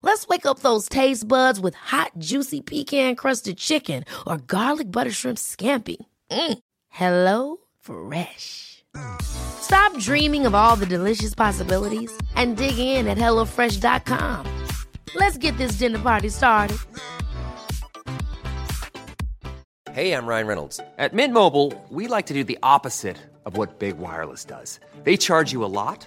Let's wake up those taste buds with hot, juicy pecan-crusted chicken or garlic butter shrimp scampi. Hello Fresh. Stop dreaming of all the delicious possibilities and dig in at HelloFresh.com. Let's get this dinner party started. Hey, I'm Ryan Reynolds. At Mint Mobile, we like to do the opposite of what Big Wireless does. They charge you a lot.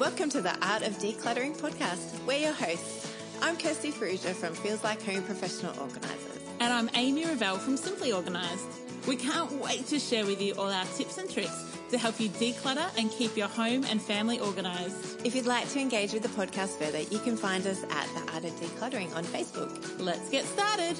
Welcome to the Art of Decluttering podcast. We're your hosts. I'm Kirsty Farrugia from Feels Like Home Professional Organisers. And I'm Amy Revell from Simply Organised. We can't wait to share with you all our tips and tricks to help you declutter and keep your home and family organised. If you'd like to engage with the podcast further, you can find us at The Art of Decluttering on Facebook. Let's get started.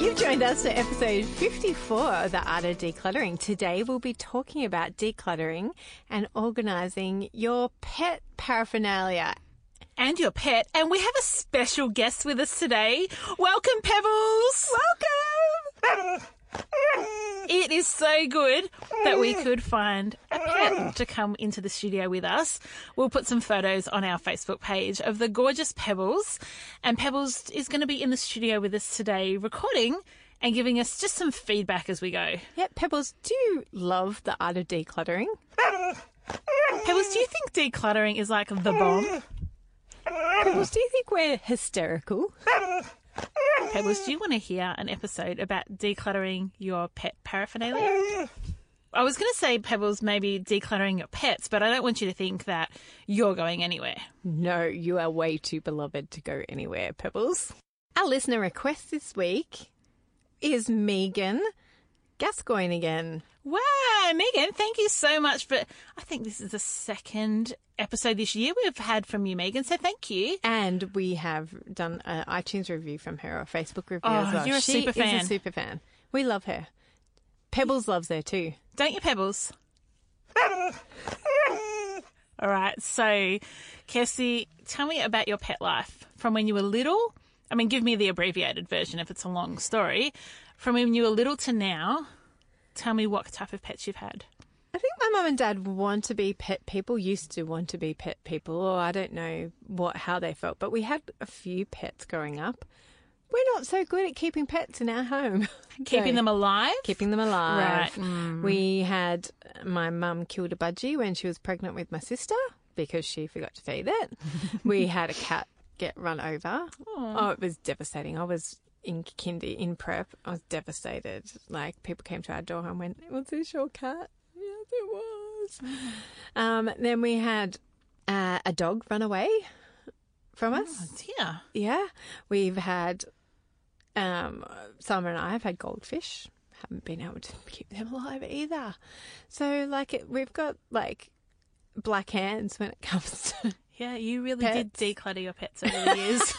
You've joined us for episode 54 of The Art of Decluttering. Today we'll be talking about decluttering and organising your pet paraphernalia. And your pet. And we have a special guest with us today. Welcome, Pebbles. Welcome. It is so good that we could find a pet to come into the studio with us. We'll put some photos on our Facebook page of the gorgeous Pebbles. And Pebbles is going to be in the studio with us today recording and giving us just some feedback as we go. Yeah, Pebbles, do you love the art of decluttering? Pebbles, do you think decluttering is like the bomb? Pebbles, do you think we're hysterical? Pebbles, do you want to hear an episode about decluttering your pet paraphernalia? I was going to say, Pebbles, maybe decluttering your pets, but I don't want you to think that you're going anywhere. No, you are way too beloved to go anywhere, Pebbles. Our listener request this week is Megan Gascoyne again. Wow, Megan, thank you so much for... I think this is the second episode this year we've had from you, Megan, so thank you. And we have done an iTunes review from her, or a Facebook review as well. You're a super fan. She is a super fan. We love her. Pebbles loves her too. Don't you, Pebbles? All right, so, Kirsty, tell me about your pet life from when you were little. I mean, give me the abbreviated version if it's a long story. From when you were little to now... Tell me what type of pets you've had. I think my mum and dad want to be pet people, used to want to be pet people, or I don't know how they felt. But we had a few pets growing up. We're not so good at keeping pets in our home. Keeping them alive? Keeping them alive. Right. Mm. We had my mum killed a budgie when she was pregnant with my sister because she forgot to feed it. We had a cat get run over. Aww. Oh, it was devastating. I was... in kindy, in prep, I was devastated. Like, people came to our door and went, was this your cat? Yes, it was. Then we had a dog run away from us. Yeah. Yeah. We've had, Summer and I have had goldfish. Haven't been able to keep them alive either. So, like, we've got, like, black hands when it comes to Yeah, you really pets. Did declutter your pets over the years.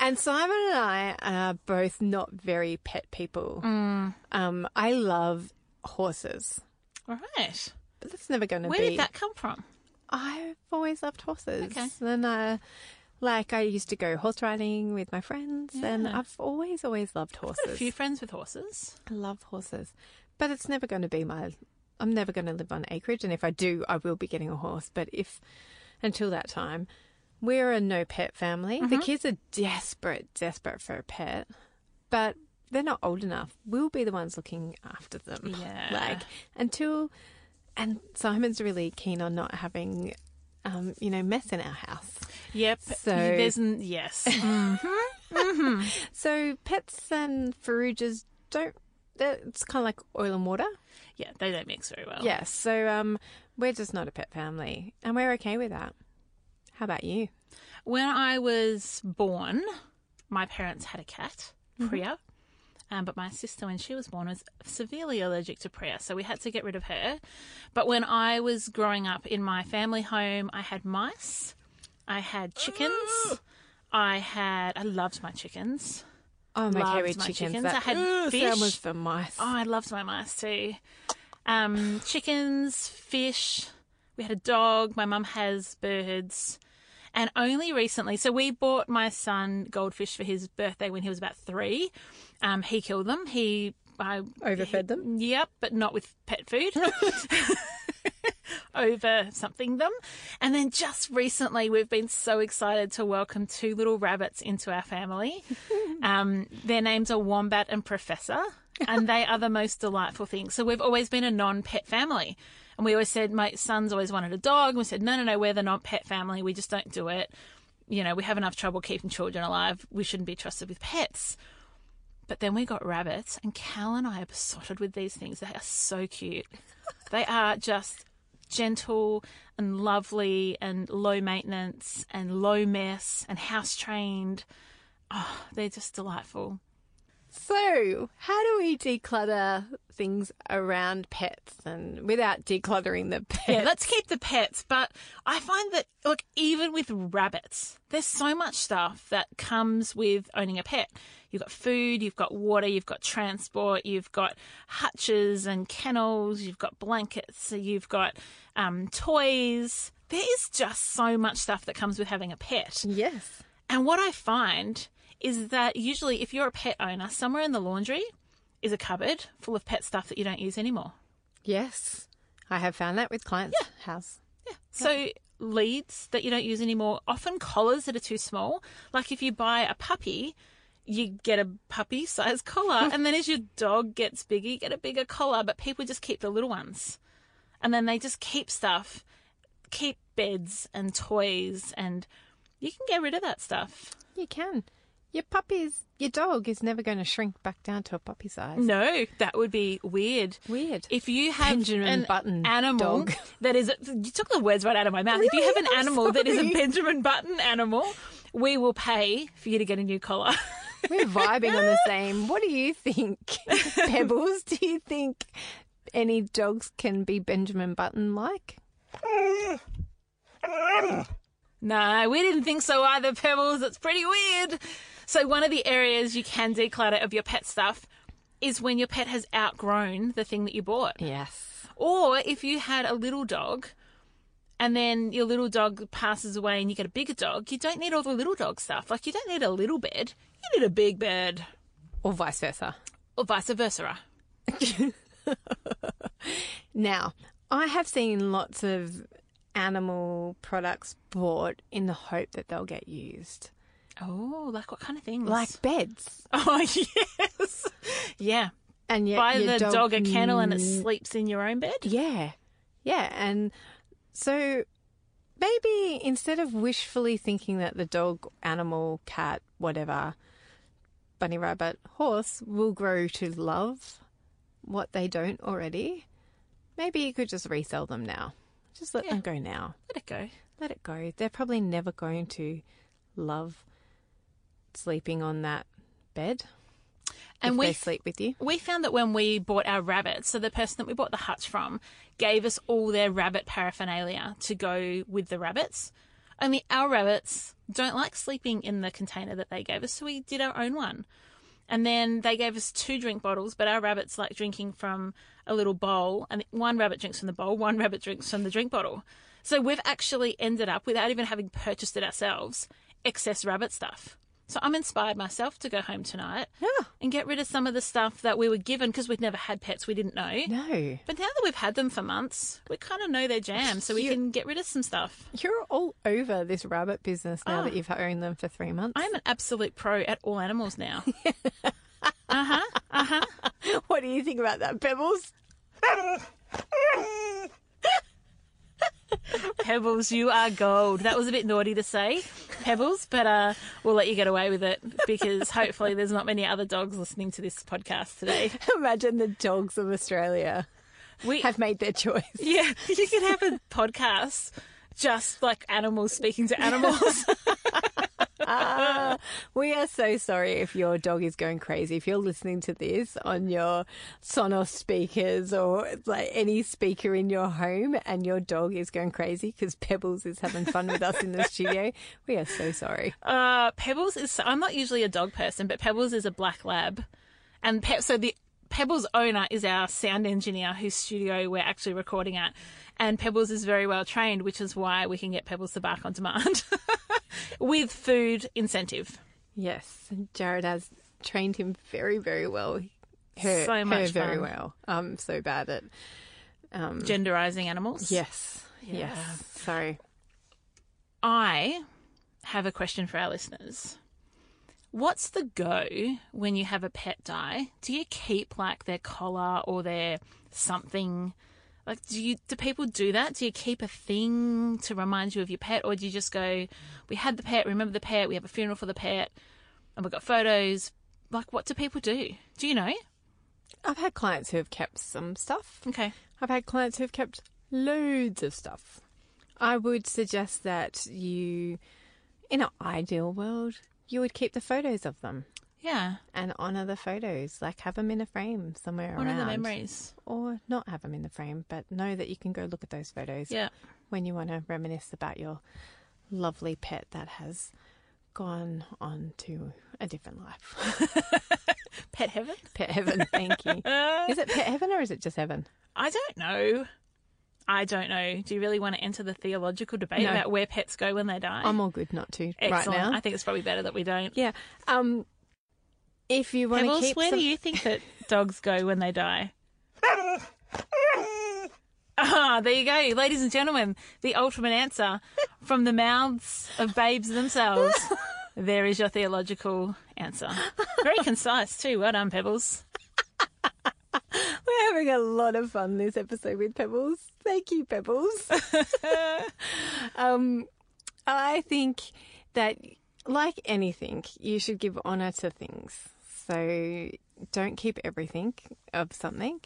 And Simon and I are both not very pet people. Mm. I love horses. All right. But that's never going to be... Where did that come from? I've always loved horses. Okay. And I used to go horse riding with my friends, and I've always loved horses. I've got a few friends with horses. I love horses. But it's never going to be my I'm never going to live on acreage, and if I do, I will be getting a horse. But if until that time, we're a no pet family. Mm-hmm. The kids are desperate for a pet, but they're not old enough. We'll be the ones looking after them. Yeah. And Simon's really keen on not having, mess in our house. Yep. So yes. Mm-hmm. Mm-hmm. So pets and Farrugias don't. It's kind of like oil and water. Yeah, they don't mix very well. Yeah, so we're just not a pet family, and we're okay with that. How about you? When I was born, my parents had a cat, Priya, but my sister, when she was born, was severely allergic to Priya, so we had to get rid of her. But when I was growing up in my family home, I had mice, I had chickens, I loved my chickens. Oh, my Kiwi chickens. I had fish. That was for mice. Oh, I loved my mice too. Chickens, fish. We had a dog. My mum has birds. And only recently, so we bought my son goldfish for his birthday when he was about 3. He killed them. Overfed them? Yep, but not with pet food. Over something them. And then just recently we've been so excited to welcome 2 little rabbits into our family. Their names are Wombat and Professor, and they are the most delightful things. So we've always been a non-pet family. And we always said, my son's always wanted a dog. And we said, no, we're the non-pet family. We just don't do it. You know, we have enough trouble keeping children alive. We shouldn't be trusted with pets. But then we got rabbits, and Cal and I are besotted with these things. They are so cute. They are just gentle and lovely and low maintenance and low mess and house trained. Oh, they're just delightful. So how do we declutter things around pets and without decluttering the pets? Yeah, let's keep the pets. But I find that, look, even with rabbits, there's so much stuff that comes with owning a pet. You've got food, you've got water, you've got transport, you've got hutches and kennels, you've got blankets, you've got toys. There is just so much stuff that comes with having a pet. Yes. And what I find is that usually if you're a pet owner, somewhere in the laundry is a cupboard full of pet stuff that you don't use anymore. Yes. I have found that with clients' house. Yeah. So leads that you don't use anymore, often collars that are too small. Like if you buy a puppy, you get a puppy-sized collar, and then as your dog gets bigger, you get a bigger collar, but people just keep the little ones. And then they just keep stuff, keep beds and toys, and you can get rid of that stuff. You can. Your dog is never going to shrink back down to a puppy size. No, that would be weird. If you have Benjamin Button animal dog. That is, you took the words right out of my mouth. Really? If you have an animal that is a Benjamin Button animal, we will pay for you to get a new collar. We're vibing on the same. What do you think, Pebbles? Do you think any dogs can be Benjamin Button-like? No, we didn't think so either, Pebbles. It's pretty weird. So one of the areas you can declutter of your pet stuff is when your pet has outgrown the thing that you bought. Yes. Or if you had a little dog and then your little dog passes away and you get a bigger dog, you don't need all the little dog stuff. Like you don't need a little bed. You need a big bed. Or vice versa. Or vice versa. Now, I have seen lots of animal products bought in the hope that they'll get used. Oh, like what kind of things? Like beds. Oh, yes. Yeah. And yet buy the dog a kennel and it sleeps in your own bed? Yeah. Yeah. And so maybe instead of wishfully thinking that the dog, animal, cat, whatever, bunny, rabbit, horse will grow to love what they don't already, maybe you could just resell them now. Just let them go now. Let it go. They're probably never going to love sleeping on that bed and they sleep with you. We found that when we bought our rabbits, so the person that we bought the hutch from gave us all their rabbit paraphernalia to go with the rabbits. Only our rabbits don't like sleeping in the container that they gave us, so we did our own one. And then they gave us 2 drink bottles, but our rabbits like drinking from a little bowl. And one rabbit drinks from the bowl, one rabbit drinks from the drink bottle. So we've actually ended up, without even having purchased it ourselves, excess rabbit stuff. So I'm inspired myself to go home tonight and get rid of some of the stuff that we were given because we'd never had pets. We didn't know. No. But now that we've had them for months, we kind of know their jam, so we can get rid of some stuff. You're all over this rabbit business now that you've owned them for 3 months. I'm an absolute pro at all animals now. What do you think about that, Pebbles? Pebbles, you are gold. That was a bit naughty to say, Pebbles, but we'll let you get away with it because hopefully there's not many other dogs listening to this podcast today. Imagine the dogs of Australia have made their choice. Yeah, you could have a podcast just like animals speaking to animals. We are so sorry if your dog is going crazy. If you're listening to this on your Sonos speakers or like any speaker in your home and your dog is going crazy because Pebbles is having fun with us in the studio, we are so sorry. Pebbles is, I'm not usually a dog person, but Pebbles is a black lab. And so the Pebbles' owner is our sound engineer whose studio we're actually recording at, and Pebbles is very well trained, which is why we can get Pebbles to bark on demand with food incentive. Yes, Jared has trained him very, very well. Her very well. I'm so bad at genderizing animals. Yes. Sorry. I have a question for our listeners. What's the go when you have a pet die? Do you keep like their collar or their something? Like, do people do that? Do you keep a thing to remind you of your pet, or do you just go, we had the pet, remember the pet, we have a funeral for the pet, and we've got photos? Like, what do people do? Do you know? I've had clients who have kept some stuff. Okay. I've had clients who have kept loads of stuff. I would suggest that you, in an ideal world, you would keep the photos of them. Yeah. And honour the photos. Like, have them in a frame somewhere around. Honour the memories. Or not have them in the frame, but know that you can go look at those photos when you want to reminisce about your lovely pet that has gone on to a different life. Pet heaven? Pet heaven, thank you. Is it pet heaven or is it just heaven? I don't know. Do you really want to enter the theological debate about where pets go when they die? I'm all good not to right now. I think it's probably better that we don't. Yeah. If you want Pebbles, to keep where do you think that dogs go when they die? There you go. Ladies and gentlemen, the ultimate answer from the mouths of babes themselves. There is your theological answer. Very concise too. Well done, Pebbles. We're having a lot of fun this episode with Pebbles. Thank you, Pebbles. I think that, like anything, you should give honour to things. So don't keep everything of something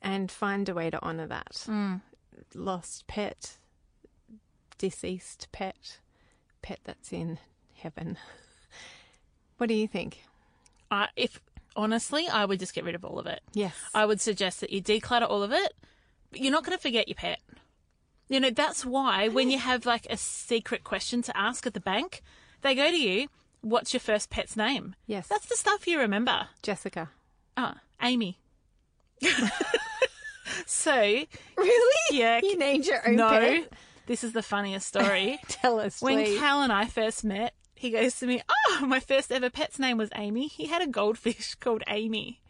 and find a way to honour that. Lost pet, deceased pet, pet that's in heaven. What do you think? Honestly, I would just get rid of all of it. Yes. I would suggest that you declutter all of it, but you're not going to forget your pet. You know, that's why when you have like a secret question to ask at the bank, they go to you, what's your first pet's name? Yes. That's the stuff you remember. Jessica. Amy. So. Really? Yeah. You named your own pet? No. This is the funniest story. Tell us, please. When Cal and I first met, he goes to me, my first ever pet's name was Amy. He had a goldfish called Amy.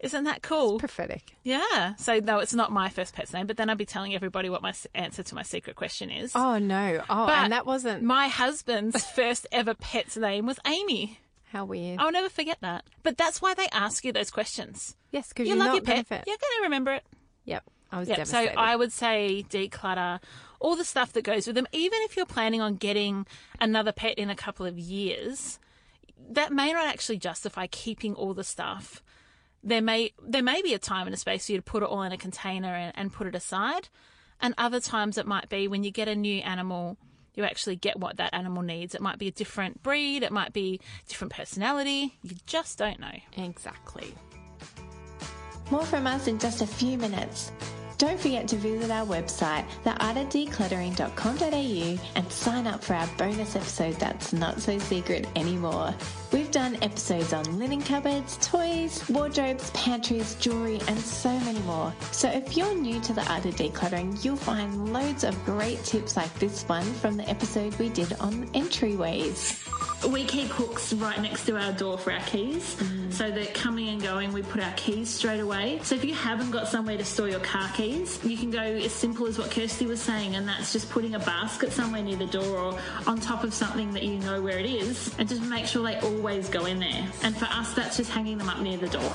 Isn't that cool? It's prophetic. Yeah. So, no, it's not my first pet's name, but then I'd be telling everybody what my answer to my secret question is. Oh, no. Oh, but and that wasn't... my husband's first ever pet's name was Amy. How weird. I'll never forget that. But that's why they ask you those questions. Yes, because you love your pet. You're going to remember it. Yep. I was devastated. So I would say declutter all the stuff that goes with them. Even if you're planning on getting another pet in a couple of years, that may not actually justify keeping all the stuff. There may be a time and a space for you to put it all in a container and put it aside. And other times it might be when you get a new animal, you actually get what that animal needs. It might be a different breed. It might be different personality. You just don't know. Exactly. More from us in just a few minutes. Don't forget to visit our website, theartofdecluttering.com.au, and sign up for our bonus episode that's not so secret anymore. We've done episodes on linen cupboards, toys, wardrobes, pantries, jewellery, and so many more. So if you're new to The Art of Decluttering, you'll find loads of great tips like this one from the episode we did on entryways. We keep hooks right next to our door for our keys, so that coming and going, we put our keys straight away. So if you haven't got somewhere to store your car keys, you can go as simple as what Kirsty was saying, and that's just putting a basket somewhere near the door or on top of something that you know where it is, and just make sure they always go in there. And for us, that's just hanging them up near the door.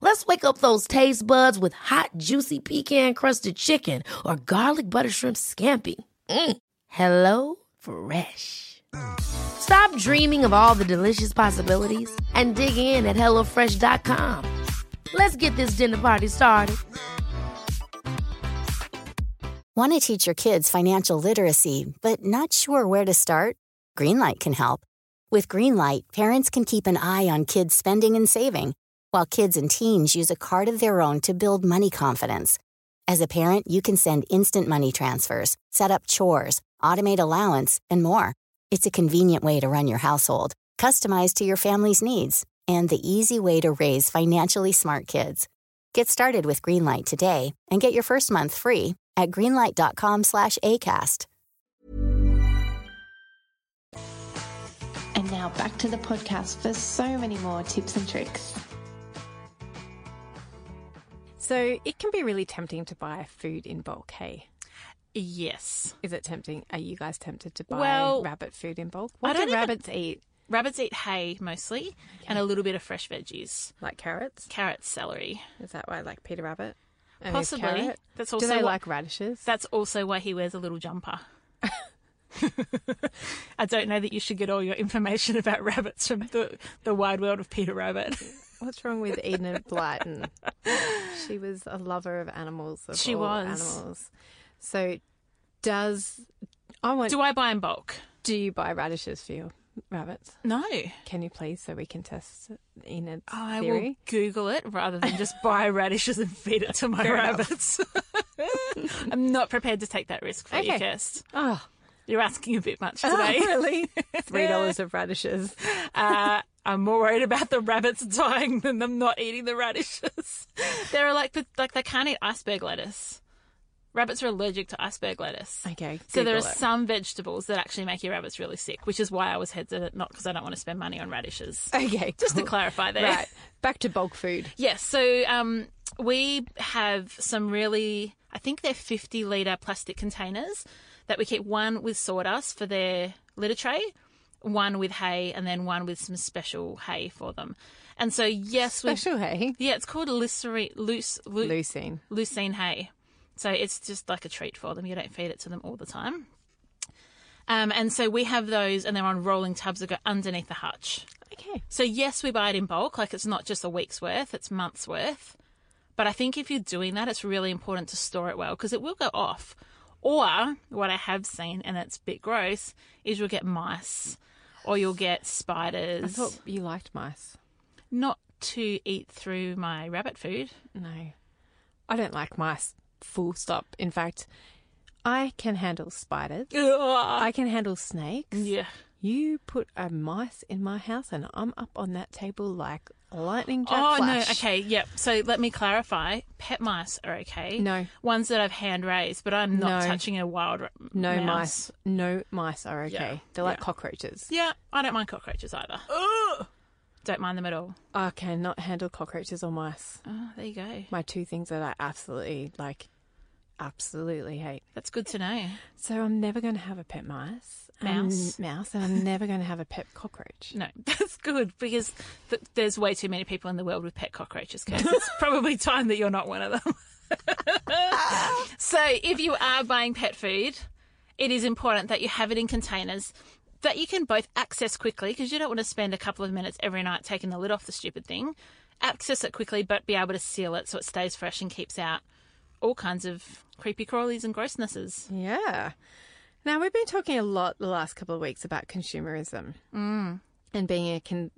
Let's wake up those taste buds with hot, juicy pecan-crusted chicken or garlic butter shrimp scampi. Hello Fresh. Stop dreaming of all the delicious possibilities and dig in at HelloFresh.com. Let's get this dinner party started. Want to teach your kids financial literacy, but not sure where to start? Greenlight can help. With Greenlight, parents can keep an eye on kids' spending and saving, while kids and teens use a card of their own to build money confidence. As a parent, you can send instant money transfers, set up chores, automate allowance, and more. It's a convenient way to run your household, customized to your family's needs, and the easy way to raise financially smart kids. Get started with Greenlight today and get your first month free at greenlight.com/ACAST. And now back to the podcast for so many more tips and tricks. So it can be really tempting to buy food in bulk, hey? Yes. Is it tempting? Are you guys tempted to buy rabbit food in bulk? What do rabbits eat? Rabbits eat hay mostly, and a little bit of fresh veggies. Like carrots? Carrots, celery. Is that why I like Peter Rabbit? And possibly. That's also like radishes? That's also why he wears a little jumper. I don't know that you should get all your information about rabbits from the wide world of Peter Rabbit. What's wrong with Enid Blyton? She was a lover of animals. Animals. So do I buy in bulk? Do you buy radishes for your rabbits? No. Can you please, so we can test Enid's theory? I will Google it rather than just buy radishes and feed it to my rabbits. I'm not prepared to take that risk for you, Kirst. Oh. You're asking a bit much today. Oh, really? $3 of radishes. I'm more worried about the rabbits dying than them not eating the radishes. They're like they can't eat iceberg lettuce. Rabbits are allergic to iceberg lettuce. Okay. So there are some vegetables that actually make your rabbits really sick, which is why I was heads at it, not because I don't want to spend money on radishes. Okay. Just to clarify there. Right. Back to bulk food. Yes. So we have some really, I think they're 50-litre plastic containers that we keep, one with sawdust for their litter tray, one with hay, and then one with some special hay for them. And so, yes. Special hay? Yeah, it's called leucine. Leucine hay. So it's just like a treat for them. You don't feed it to them all the time. And so we have those, and they're on rolling tubs that go underneath the hutch. Okay. So, yes, we buy it in bulk. Like, it's not just a week's worth, it's months' worth. But I think if you're doing that, it's really important to store it well because it will go off. Or what I have seen, and it's a bit gross, is you'll get mice or you'll get spiders. I thought you liked mice. Not to eat through my rabbit food. No. I don't like mice, full stop. In fact, I can handle spiders. I can handle snakes. Yeah. You put a mice in my house and I'm up on that table like lightning flash. No. Okay, yep. So let me clarify. Pet mice are okay. No. Ones that I've hand-raised, but I'm not touching a wild mouse. No mice are okay. Yeah. They're like cockroaches. Yeah, I don't mind cockroaches either. Ugh! Don't mind them at all. I cannot handle cockroaches or mice. Oh, there you go. My two things that I absolutely hate. That's good to know. So I'm never going to have a pet mouse, and I'm never going to have a pet cockroach. No, that's good because there's way too many people in the world with pet cockroaches, because it's probably time that you're not one of them. So if you are buying pet food, it is important that you have it in containers that you can both access quickly, because you don't want to spend a couple of minutes every night taking the lid off the stupid thing, access it quickly but be able to seal it so it stays fresh and keeps out all kinds of creepy crawlies and grossnesses. Yeah. Now, we've been talking a lot the last couple of weeks about consumerism and being a considerate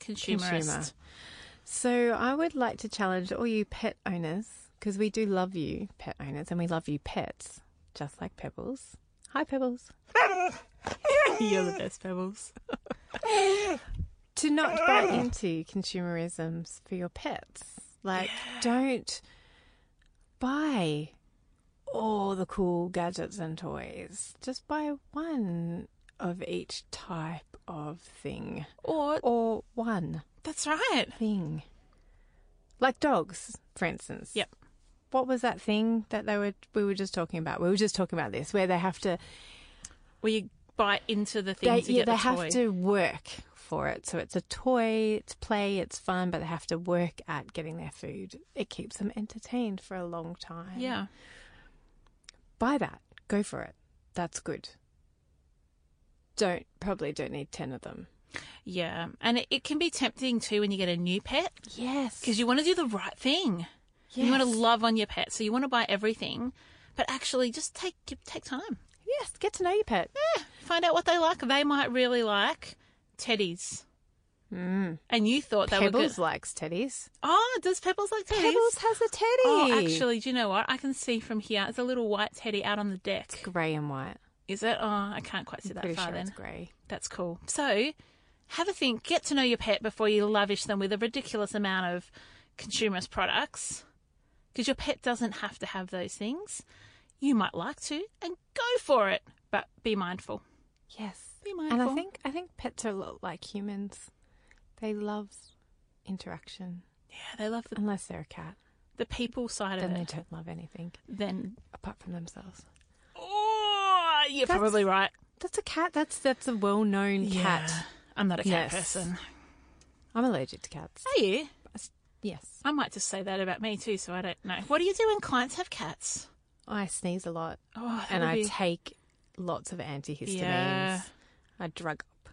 consumerist. So I would like to challenge all you pet owners, because we do love you pet owners and we love you pets, just like Pebbles. Hi, Pebbles. You're the best, Pebbles. To not buy into consumerisms for your pets. Like, don't buy all the cool gadgets and toys. Just buy one of each type of thing. Or one. That's right. Thing. Like dogs, for instance. Yep. What was that thing that we were just talking about? We were just talking about this, where they have to... Where you bite into the thing to get the toy. Yeah, they have to work for it. So it's a toy, it's play, it's fun, but they have to work at getting their food. It keeps them entertained for a long time. Yeah. Buy that. Go for it. That's good. Probably don't need 10 of them. Yeah. And it can be tempting too when you get a new pet. Yes. Because you want to do the right thing. Yes. You want to love on your pet. So you want to buy everything. But actually just take time. Yes. Get to know your pet. Yeah. Find out what they like. They might really like teddies. Mm. And you thought they were good. Pebbles likes teddies. Oh, does Pebbles like teddies? Pebbles has a teddy. Oh, actually, do you know what? I can see from here. It's a little white teddy out on the deck. It's grey and white. Is it? Oh, I can't quite see that far then. It's grey. That's cool. So have a think. Get to know your pet before you lavish them with a ridiculous amount of consumerist products, because your pet doesn't have to have those things. You might like to, and go for it, but be mindful. Yes. Be mindful. And I think pets are a lot like humans. They love interaction. Yeah, they love unless they're a cat. The people side of it. Then they don't love anything. Then apart from themselves. Oh, you're probably right. That's a cat. That's a well-known cat. I'm not a cat person. I'm allergic to cats. Are you? Yes. I might just say that about me too, so I don't know. What do you do when clients have cats? I sneeze a lot. Oh, and I take lots of antihistamines. Yeah. I drug up.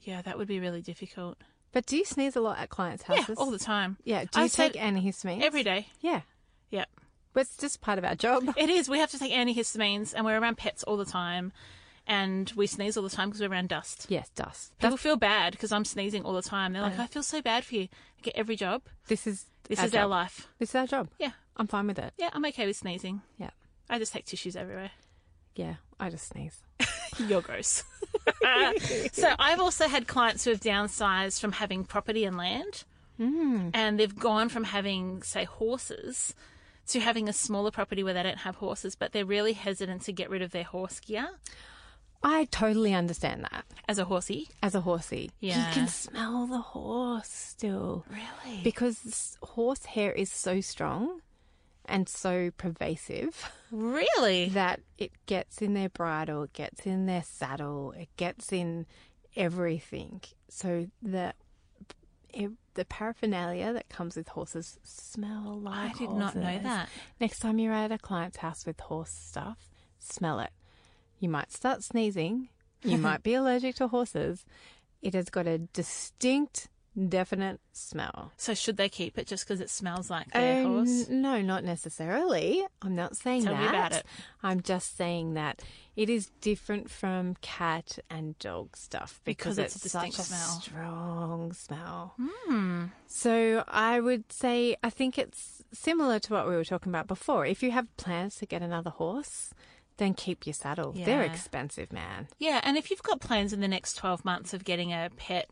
Yeah, that would be really difficult. But do you sneeze a lot at clients' houses? Yeah, all the time. Yeah. Do you take antihistamines? Every day. Yeah. Yeah. Well, it's just part of our job. It is. We have to take antihistamines, and we're around pets all the time, and we sneeze all the time because we're around dust. Yes, dust. People feel bad because I'm sneezing all the time. They're like, I feel so bad for you. I get every job. This is our life. This is our job. Yeah. I'm fine with it. Yeah, I'm okay with sneezing. Yeah. I just take tissues everywhere. Yeah, I just sneeze. You're gross. So I've also had clients who have downsized from having property and land, and they've gone from having, say, horses to having a smaller property where they don't have horses, but they're really hesitant to get rid of their horse gear. I totally understand that. As a horsey? As a horsey. Yeah. You can smell the horse still. Really? Because horse hair is so strong and so pervasive. Really? That it gets in their bridle, it gets in their saddle, it gets in everything. So the paraphernalia that comes with horses smell like horses. I did not know that. Next time you're at a client's house with horse stuff, smell it. You might start sneezing. You might be allergic to horses. It has got a distinct, definite smell. So should they keep it just because it smells like their horse? No, not necessarily. I'm not saying that. Tell me about it. I'm just saying that it is different from cat and dog stuff because it's such a strong smell. Mm. So I would say I think it's similar to what we were talking about before. If you have plans to get another horse, then keep your saddle. Yeah. They're expensive, man. Yeah, and if you've got plans in the next 12 months of getting a pet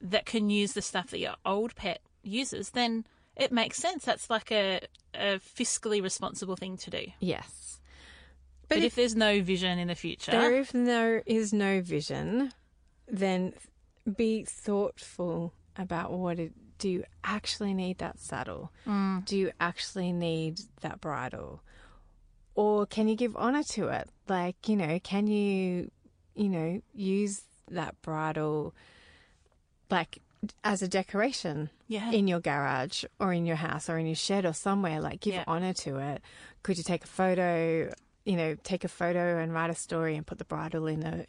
that can use the stuff that your old pet uses, then it makes sense. That's like a fiscally responsible thing to do. Yes. But if there's no vision in the future... If there is no vision, then be thoughtful about do you actually need that saddle? Mm. Do you actually need that bridle? Or can you give honour to it? Like, can you use that bridle... like as a decoration in your garage or in your house or in your shed or somewhere, like give honour to it. Could you take a photo? you know, take a photo and write a story and put the bridle in a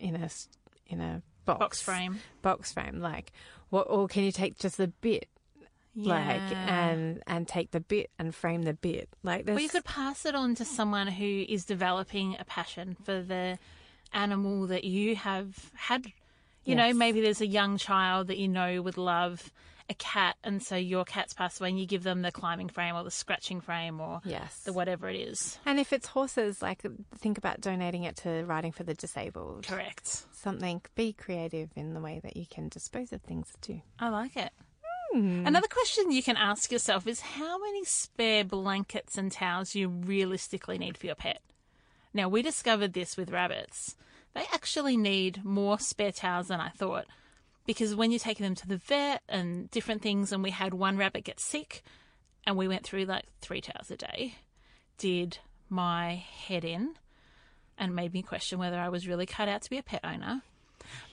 box frame. Like, what? Or can you take just the bit? Yeah. Like, and take the bit and frame the bit. Like, this. Well, you could pass it on to someone who is developing a passion for the animal that you have had. You yes. know, maybe there's a young child that you know would love a cat, and so your cat's passed away and you give them the climbing frame or the scratching frame or yes. the whatever it is. And if it's horses, like, think about donating it to Riding for the Disabled. Correct. Something, be creative in the way that you can dispose of things too. I like it. Another question you can ask yourself is how many spare blankets and towels you realistically need for your pet. Now, we discovered this with rabbits. They actually need more spare towels than I thought, because when you're taking them to the vet and different things, and we had one rabbit get sick and we went through like 3 towels a day, did my head in and made me question whether I was really cut out to be a pet owner.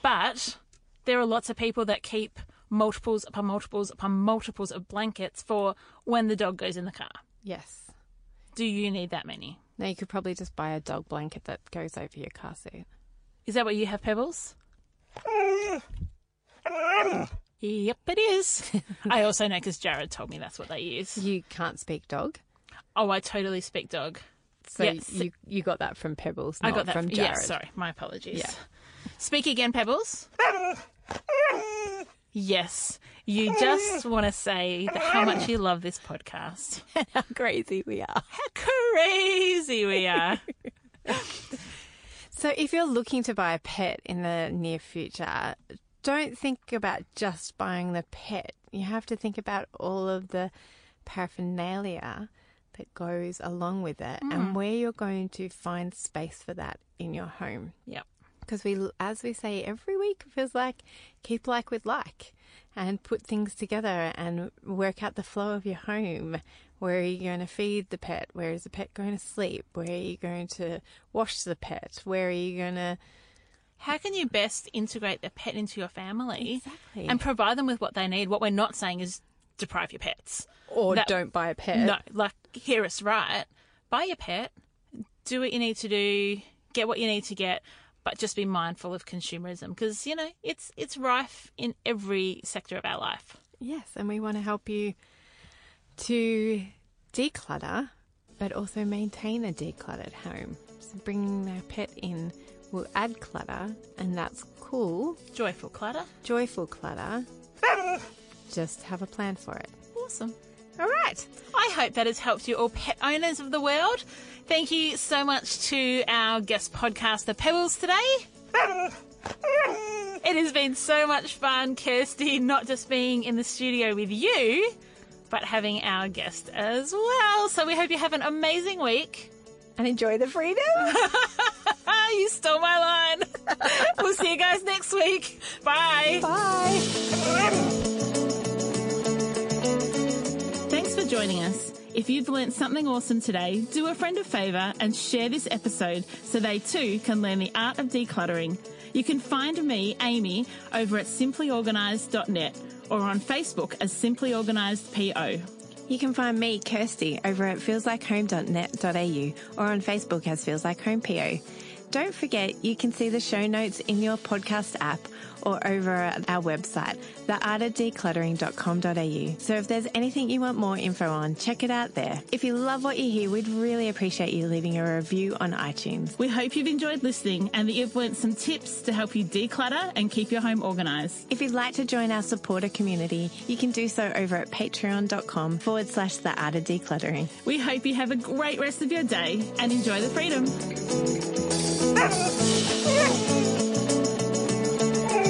But there are lots of people that keep multiples upon multiples upon multiples of blankets for when the dog goes in the car. Yes. Do you need that many? No, you could probably just buy a dog blanket that goes over your car seat. Is that what you have, Pebbles? Yep, it is. I also know because Jared told me that's what they use. You can't speak dog? Oh, I totally speak dog. So yes. you got that from Pebbles, not I got that from Jared. Yeah, sorry, my apologies. Yeah. Speak again, Pebbles. Yes, you just want to say how much you love this podcast. And how crazy we are. So if you're looking to buy a pet in the near future, don't think about just buying the pet. You have to think about all of the paraphernalia that goes along with it and where you're going to find space for that in your home. Yep. Because as we say every week, it feels like keep like with like and put things together and work out the flow of your home. Where are you going to feed the pet? Where is the pet going to sleep? Where are you going to wash the pet? Where are you going to... How can you best integrate the pet into your family? Exactly. And provide them with what they need? What we're not saying is deprive your pets. Or don't buy a pet. No, like, hear us right. Buy your pet, do what you need to do, get what you need to get, but just be mindful of consumerism because, you know, it's rife in every sector of our life. Yes, and we want to help you to declutter but also maintain a decluttered home. So bringing our pet in will add clutter, and that's cool. Joyful clutter. Just have a plan for it. Awesome. All right. I hope that has helped you all pet owners of the world. Thank you so much to our guest podcaster, Pebbles, today. It has been so much fun, Kirsty, not just being in the studio with you, but having our guest as well. So we hope you have an amazing week. And enjoy the freedom. You stole my line. We'll see you guys next week. Bye. Bye. Joining us. If you've learnt something awesome today, do a friend a favour and share this episode so they too can learn the art of decluttering. You can find me, Amy, over at simplyorganised.net or on Facebook as Simply Organised PO. You can find me, Kirsty, over at feelslikehome.net.au or on Facebook as Feels Like Home PO. Don't forget, you can see the show notes in your podcast app or over at our website, theartofdecluttering.com.au. So if there's anything you want more info on, check it out there. If you love what you hear, we'd really appreciate you leaving a review on iTunes. We hope you've enjoyed listening and that you've learnt some tips to help you declutter and keep your home organised. If you'd like to join our supporter community, you can do so over at patreon.com/theartofdecluttering. We hope you have a great rest of your day and enjoy the freedom.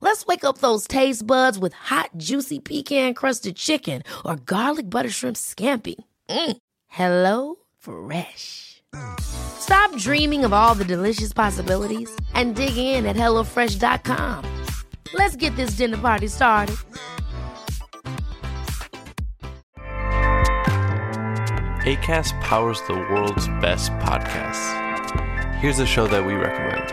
Let's wake up those taste buds with hot, juicy pecan-crusted chicken or garlic butter shrimp scampi. HelloFresh. Stop dreaming of all the delicious possibilities and dig in at HelloFresh.com. Let's get this dinner party started. Acast powers the world's best podcasts. Here's a show that we recommend.